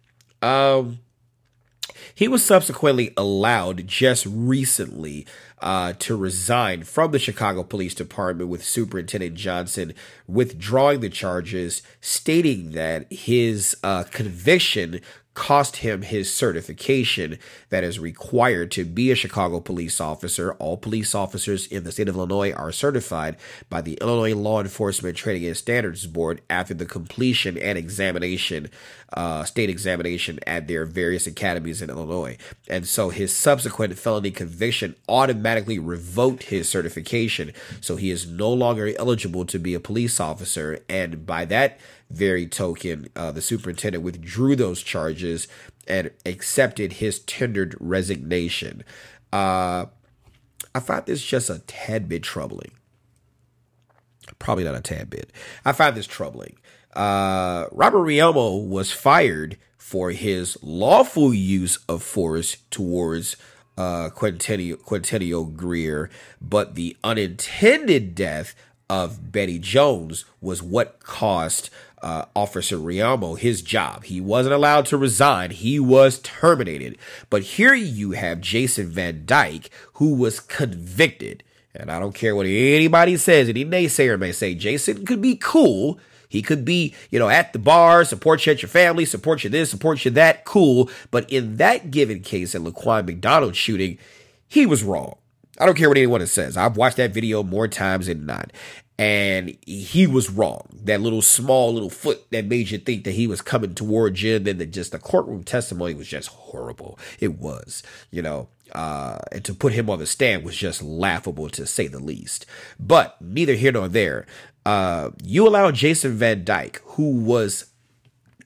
He was subsequently allowed just recently to resign from the Chicago Police Department, with Superintendent Johnson withdrawing the charges, stating that his conviction cost him his certification that is required to be a Chicago police officer. All police officers in the state of Illinois are certified by the Illinois Law Enforcement Training and Standards Board after the completion and examination, state examination at their various academies in Illinois. And so his subsequent felony conviction automatically revoked his certification. So he is no longer eligible to be a police officer. And by that very token, the superintendent withdrew those charges and accepted his tendered resignation. I find this just a tad bit troubling. Probably not a tad bit. I find this troubling. Robert Rialmo was fired for his lawful use of force towards Quintonio LeGrier, but the unintended death of Betty Jones was what cost Officer Rialmo his job. He wasn't allowed to resign. He was terminated. But here you have Jason Van Dyke, who was convicted. And I don't care what anybody says, any naysayer may say, Jason could be cool. He could be, you know, at the bar, support you at your family, support you this, support you that, cool. But in that given case, at Laquan McDonald shooting, he was wrong. I don't care what anyone says. I've watched that video more times than not. And he was wrong. That little small little foot that made you think that he was coming towards you. And then the courtroom testimony was just horrible. It was, you know, and to put him on the stand was just laughable, to say the least. But neither here nor there. You allow Jason Van Dyke, who was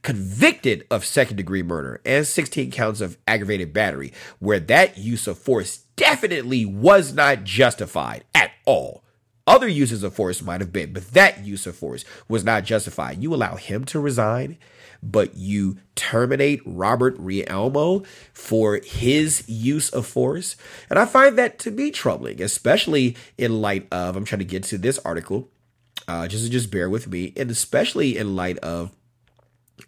convicted of second-degree murder and 16 counts of aggravated battery, where that use of force definitely was not justified at all. Other uses of force might have been, but that use of force was not justified. You allow him to resign, but you terminate Robert Rialmo for his use of force. And I find that to be troubling, especially in light of, I'm trying to get to this article, just bear with me, and especially in light of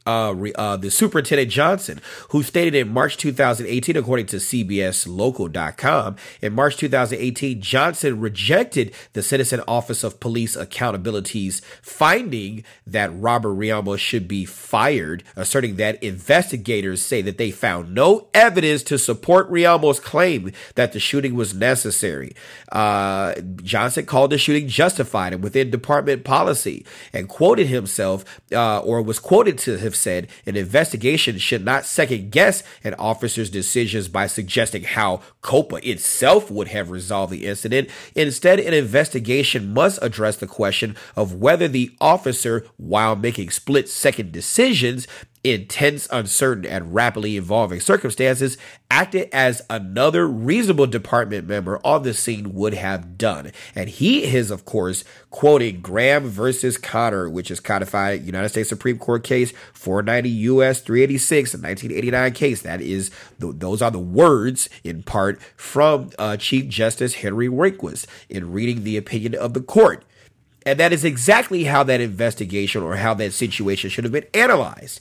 the Superintendent Johnson, who stated in March 2018, according to CBSLocal.com, in March 2018, Johnson rejected the Citizen Office of Police Accountability's finding that Robert Rialmo should be fired, asserting that investigators say that they found no evidence to support Rialmo's claim that the shooting was necessary. Johnson called the shooting justified and within department policy, and quoted himself, or was quoted to have said, an investigation should not second guess an officer's decisions by suggesting how COPA itself would have resolved the incident. Instead, an investigation must address the question of whether the officer, while making split-second decisions in tense, uncertain, and rapidly evolving circumstances, acted as another reasonable department member on the scene would have done. And he is, of course, quoting Graham versus Connor, which is codified United States Supreme Court case 490 U.S. 386, a 1989 case. That is, those are the words, in part, from Chief Justice Henry Rehnquist in reading the opinion of the court. And that is exactly how that investigation, or how that situation, should have been analyzed.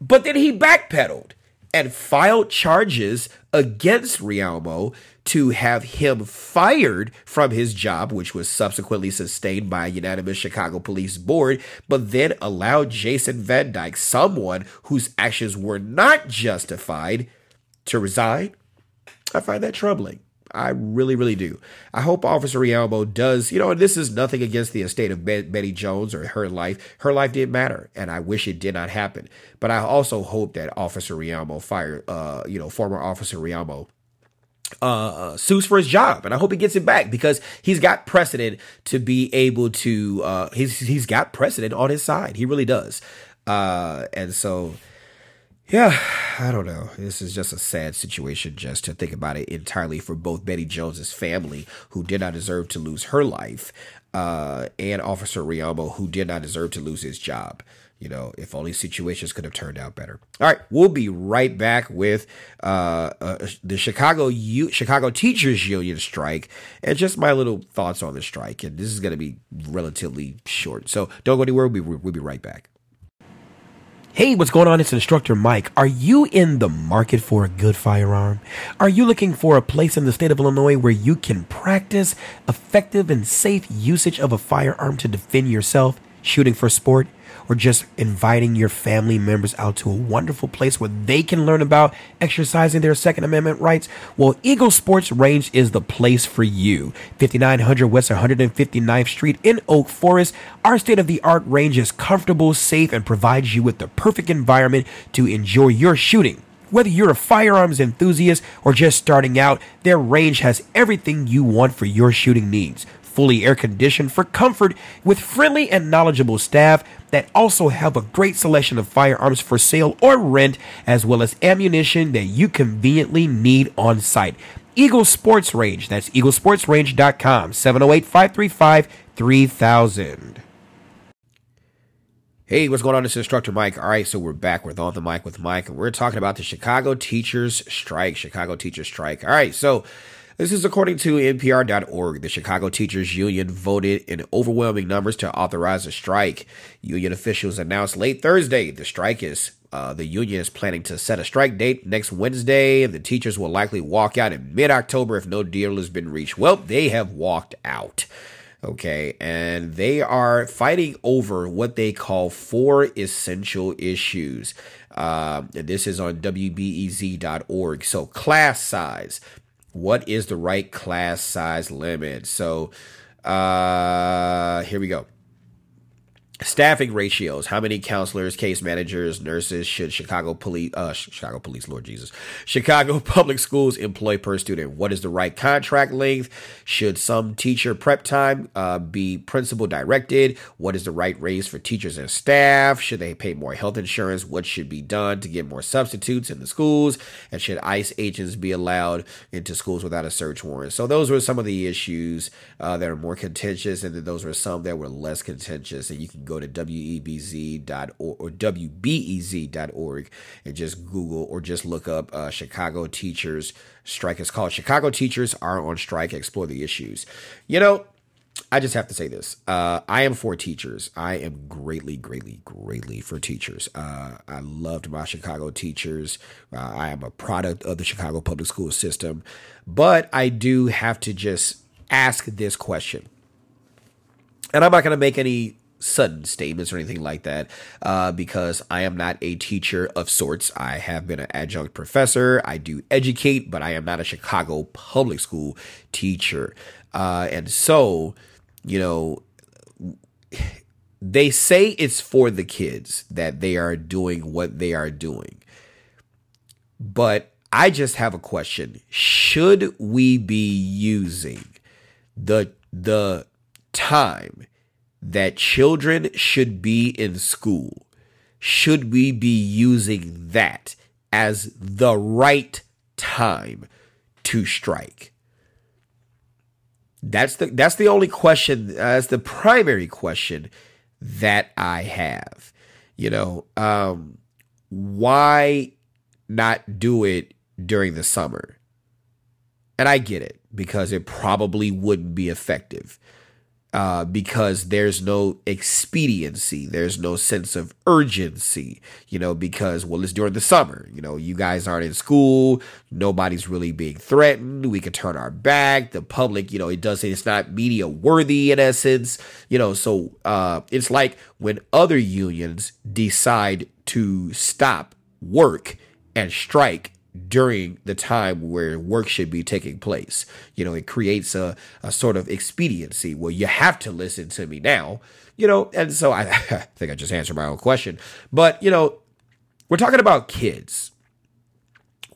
But then he backpedaled and filed charges against Rialmo to have him fired from his job, which was subsequently sustained by a unanimous Chicago Police Board, but then allowed Jason Van Dyke, someone whose actions were not justified, to resign. I find that troubling. I really, really do. I hope Officer Rialmo does, you know, and this is nothing against the estate of Betty Jones or her life. Her life didn't matter, and I wish it did not happen. But I also hope that Officer Rialmo former Officer Rialmo sues for his job, and I hope he gets it back, because he's got precedent to be able to, he's got precedent on his side. He really does. And so, yeah, I don't know. This is just a sad situation, just to think about it entirely, for both Betty Jones's family, who did not deserve to lose her life, and Officer Rialmo, who did not deserve to lose his job. You know, if only situations could have turned out better. All right, we'll be right back with the Chicago Teachers Union strike and just my little thoughts on the strike. And this is going to be relatively short, so don't go anywhere. We'll be right back. Hey, what's going on? It's Instructor Mike. Are you in the market for a good firearm? Are you looking for a place in the state of Illinois where you can practice effective and safe usage of a firearm to defend yourself, shooting for sport, or just inviting your family members out to a wonderful place where they can learn about exercising their Second Amendment rights? Well, Eagle Sports Range is the place for you. 5900 West 159th Street in Oak Forest. Our state-of-the-art range is comfortable, safe, and provides you with the perfect environment to enjoy your shooting. Whether you're a firearms enthusiast or just starting out, their range has everything you want for your shooting needs. Fully air-conditioned for comfort with friendly and knowledgeable staff that also have a great selection of firearms for sale or rent, as well as ammunition that you conveniently need on site. Eagle Sports Range, that's eaglesportsrange.com, 708-535-3000. Hey, what's going on? It's Instructor Mike. All right, so we're back. We're on the mic with Mike, and we're talking about the Chicago Teachers Strike. All right, so this is according to NPR.org. The Chicago Teachers Union voted in overwhelming numbers to authorize a strike. Union officials announced late Thursday the strike is the union is planning to set a strike date next Wednesday, and the teachers will likely walk out in mid-October if no deal has been reached. Well, they have walked out. Okay, and they are fighting over what they call four essential issues. And this is on WBEZ.org. So class size. What is the right class size limit? So here we go. Staffing ratios. How many counselors, case managers, nurses should Chicago public schools employ per student? What is the right contract length? Should some teacher prep time be principal directed? What is the right raise for teachers and staff? Should they pay more health insurance? What should be done to get more substitutes in the schools? And should ICE agents be allowed into schools without a search warrant? So those were some of the issues that are more contentious, and then those were some that were less contentious. And you can go to WBEZ.org or WBEZ.org and just Google or just look up Chicago Teachers Strike. It's called Chicago Teachers Are on Strike. Explore the issues. You know, I just have to say this. I am for teachers. I am greatly, greatly, greatly for teachers. I loved my Chicago teachers. I am a product of the Chicago public school system. But I do have to just ask this question. And I'm not going to make any sudden statements or anything like that, because I am not a teacher of sorts. I have been an adjunct professor. I do educate, but I am not a Chicago public school teacher. And so, you know, they say it's for the kids that they are doing what they are doing. But I just have a question. Should we be using the time that children should be in school? Should we be using that as the right time to strike? That's the only question. That's the primary question that I have. You know, why not do it during the summer? And I get it, because it probably wouldn't be effective. Because there's no expediency. There's no sense of urgency, you know, because, well, it's during the summer. You know, you guys aren't in school. Nobody's really being threatened. We could turn our back. The public, you know, it doesn't, it's not media worthy in essence, you know. So it's like when other unions decide to stop work and strike during the time where work should be taking place. You know, it creates a sort of expediency where you have to listen to me now, you know. And so I think I just answered my own question. But, you know, we're talking about kids.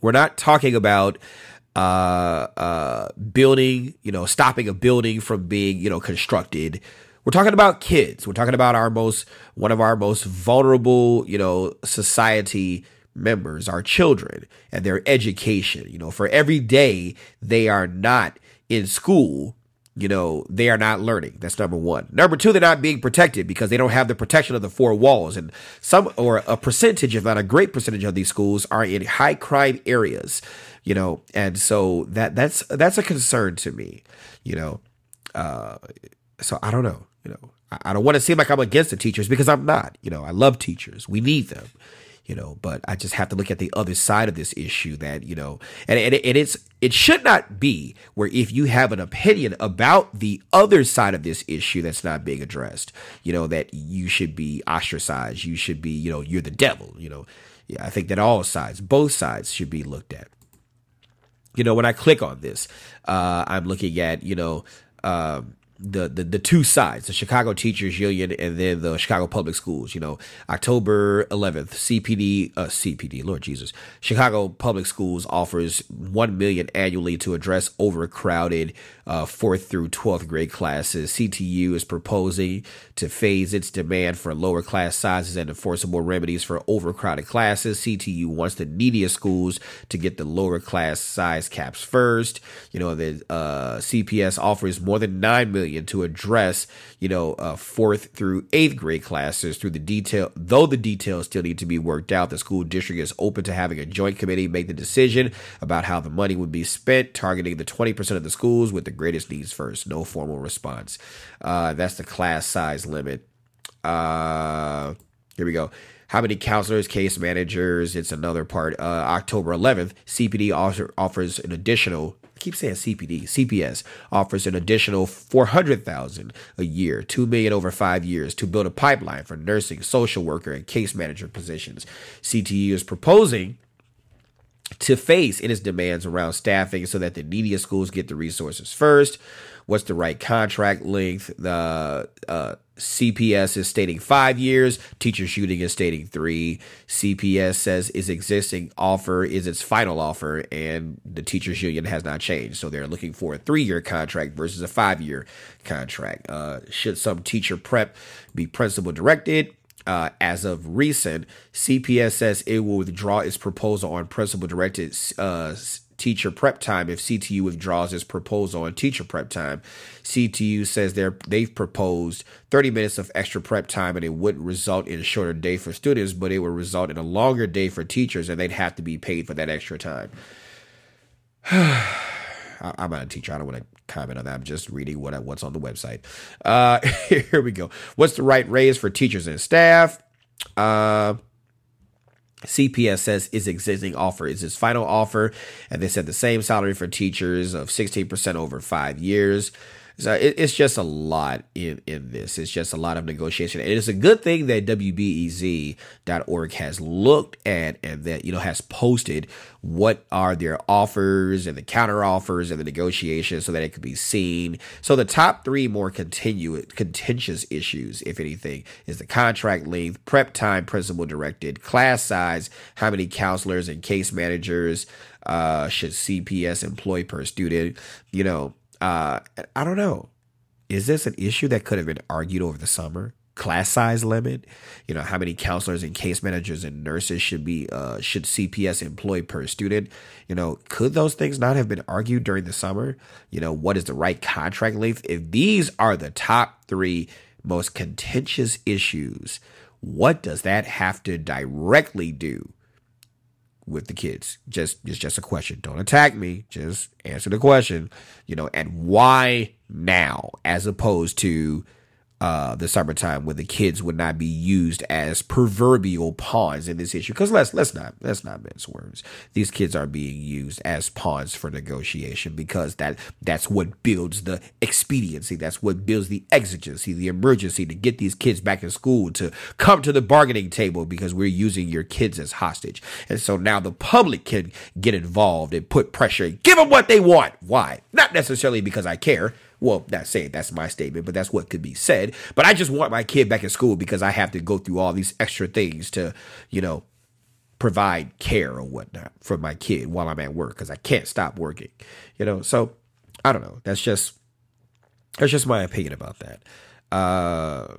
We're not talking about building, you know, stopping a building from being, you know, constructed. We're talking about kids. We're talking about one of our most vulnerable, you know, society members, our children, and their education. You know, for every day they are not in school, you know, they are not learning. That's number one. Number two, they're not being protected because they don't have the protection of the four walls. And some, or a percentage, if not a great percentage of these schools are in high crime areas, you know, and so that's a concern to me, you know. So I don't know, you know, I don't want to seem like I'm against the teachers because I'm not, you know, I love teachers. We need them, you know, but I just have to look at the other side of this issue that, you know, and it should not be where if you have an opinion about the other side of this issue that's not being addressed, you know, that you should be ostracized, you should be, you know, you're the devil, you know. Yeah, I think that all sides, both sides should be looked at. You know, when I click on this, I'm looking at, you know, the two sides, the Chicago Teachers Union and then the Chicago Public Schools. You know, October 11th, CPD, Lord Jesus, Chicago Public Schools offers $1 million annually to address overcrowded 4th through 12th grade classes. CTU is proposing to phase its demand for lower class sizes and enforceable remedies for overcrowded classes. CTU wants the neediest schools to get the lower class size caps first. You know, the CPS offers more than $9 million to address, you know, 4th through 8th grade classes through the detail, though the details still need to be worked out. The school district is open to having a joint committee make the decision about how the money would be spent, targeting the 20% of the schools with the greatest needs first. No formal response. That's the class size limit. Here we go. How many counselors, case managers? It's another part. October 11th, CPD offers an additional, I keep saying CPD, CPS offers an additional $400,000 a year, $2 million over 5 years to build a pipeline for nursing, social worker, and case manager positions. CTU is proposing to phase in its demands around staffing so that the neediest schools get the resources first. What's the right contract length? The CPS is stating 5 years. Teachers Union is stating 3. CPS says its existing offer is its final offer, and the Teachers Union has not changed. So they're looking for a 3-year contract versus a 5-year contract. Should some teacher prep be principal directed? As of recent, CPS says it will withdraw its proposal on principal-directed teacher prep time if CTU withdraws its proposal on teacher prep time. CTU says they've proposed 30 minutes of extra prep time, and it wouldn't result in a shorter day for students, but it would result in a longer day for teachers, and they'd have to be paid for that extra time. I'm not a teacher. I don't want to comment on that. I'm just reading what's on the website. Here we go. What's the right raise for teachers and staff? CPS says its existing offer is its final offer, and they said the same salary for teachers of 16% over 5 years. So it's just a lot in this. It's just a lot of negotiation. And it's a good thing that WBEZ.org has looked at and that, you know, has posted what are their offers and the counter offers and the negotiations so that it could be seen. So the top 3 more contentious issues, if anything, is the contract length, prep time, principal directed, class size, how many counselors and case managers should CPS employ per student, you know. I don't know. Is this an issue that could have been argued over the summer? Class size limit? You know, how many counselors and case managers and nurses should CPS employ per student? You know, could those things not have been argued during the summer? You know, what is the right contract length? If these are the top 3 most contentious issues, what does that have to directly do with the kids? It's just a question. Don't attack me. Just answer the question, you know, and why now as opposed to the summertime when the kids would not be used as proverbial pawns in this issue? Because let's not mince words. These kids are being used as pawns for negotiation because that's what builds the expediency. That's what builds the exigency, the emergency to get these kids back in school, to come to the bargaining table because we're using your kids as hostage. And so now the public can get involved and put pressure and give them what they want. Why? Not necessarily because I care. Well, not saying that's my statement, but that's what could be said. But I just want my kid back in school because I have to go through all these extra things to, you know, provide care or whatnot for my kid while I'm at work because I can't stop working, you know. So I don't know. That's just my opinion about that.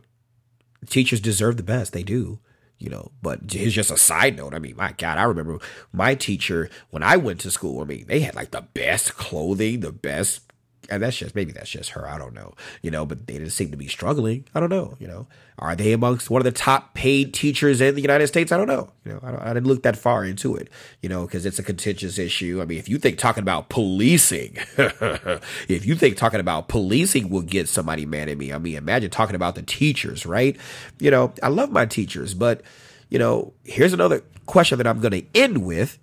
Teachers deserve the best. They do. You know, but it's just a side note. I mean, my God, I remember my teacher when I went to school. I mean, they had like the best clothing, the best and that's just, maybe that's just her, I don't know, you know, but they didn't seem to be struggling. I don't know, you know, are they amongst one of the top paid teachers in the United States? I don't know, you know, I didn't look that far into it, you know, because it's a contentious issue. I mean, if you think talking about policing, if you think talking about policing will get somebody mad at me, I mean, imagine talking about the teachers, right? You know, I love my teachers, but, you know, here's another question that I'm going to end with.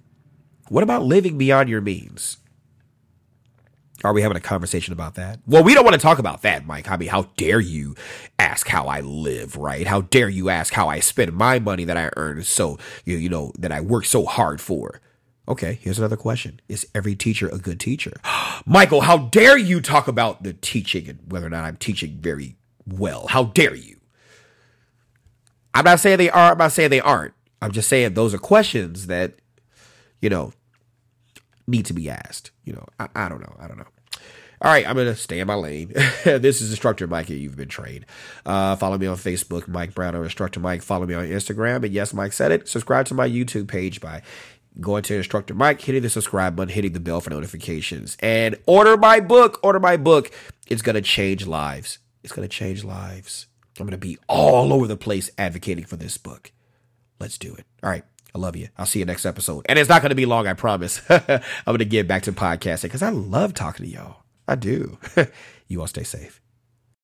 What about living beyond your means? Are we having a conversation about that? Well, we don't want to talk about that, Mike. I mean, how dare you ask how I live, right? How dare you ask how I spend my money that I earn, so, you know, that I work so hard for? Okay, here's another question. Is every teacher a good teacher? Michael, how dare you talk about the teaching and whether or not I'm teaching very well? How dare you? I'm not saying they are. I'm not saying they aren't. I'm just saying those are questions that, you know, need to be asked. You know, I don't know. I don't know. All right, I'm going to stay in my lane. This is Instructor Mike, and you've been trained. Follow me on Facebook, Mike Brown, or Instructor Mike. Follow me on Instagram. And yes, Mike said it. Subscribe to my YouTube page by going to Instructor Mike, hitting the subscribe button, hitting the bell for notifications. And order my book. Order my book. It's going to change lives. It's going to change lives. I'm going to be all over the place advocating for this book. Let's do it. All right. I love you. I'll see you next episode. And it's not going to be long, I promise. I'm going to get back to podcasting because I love talking to y'all. I do. You all stay safe.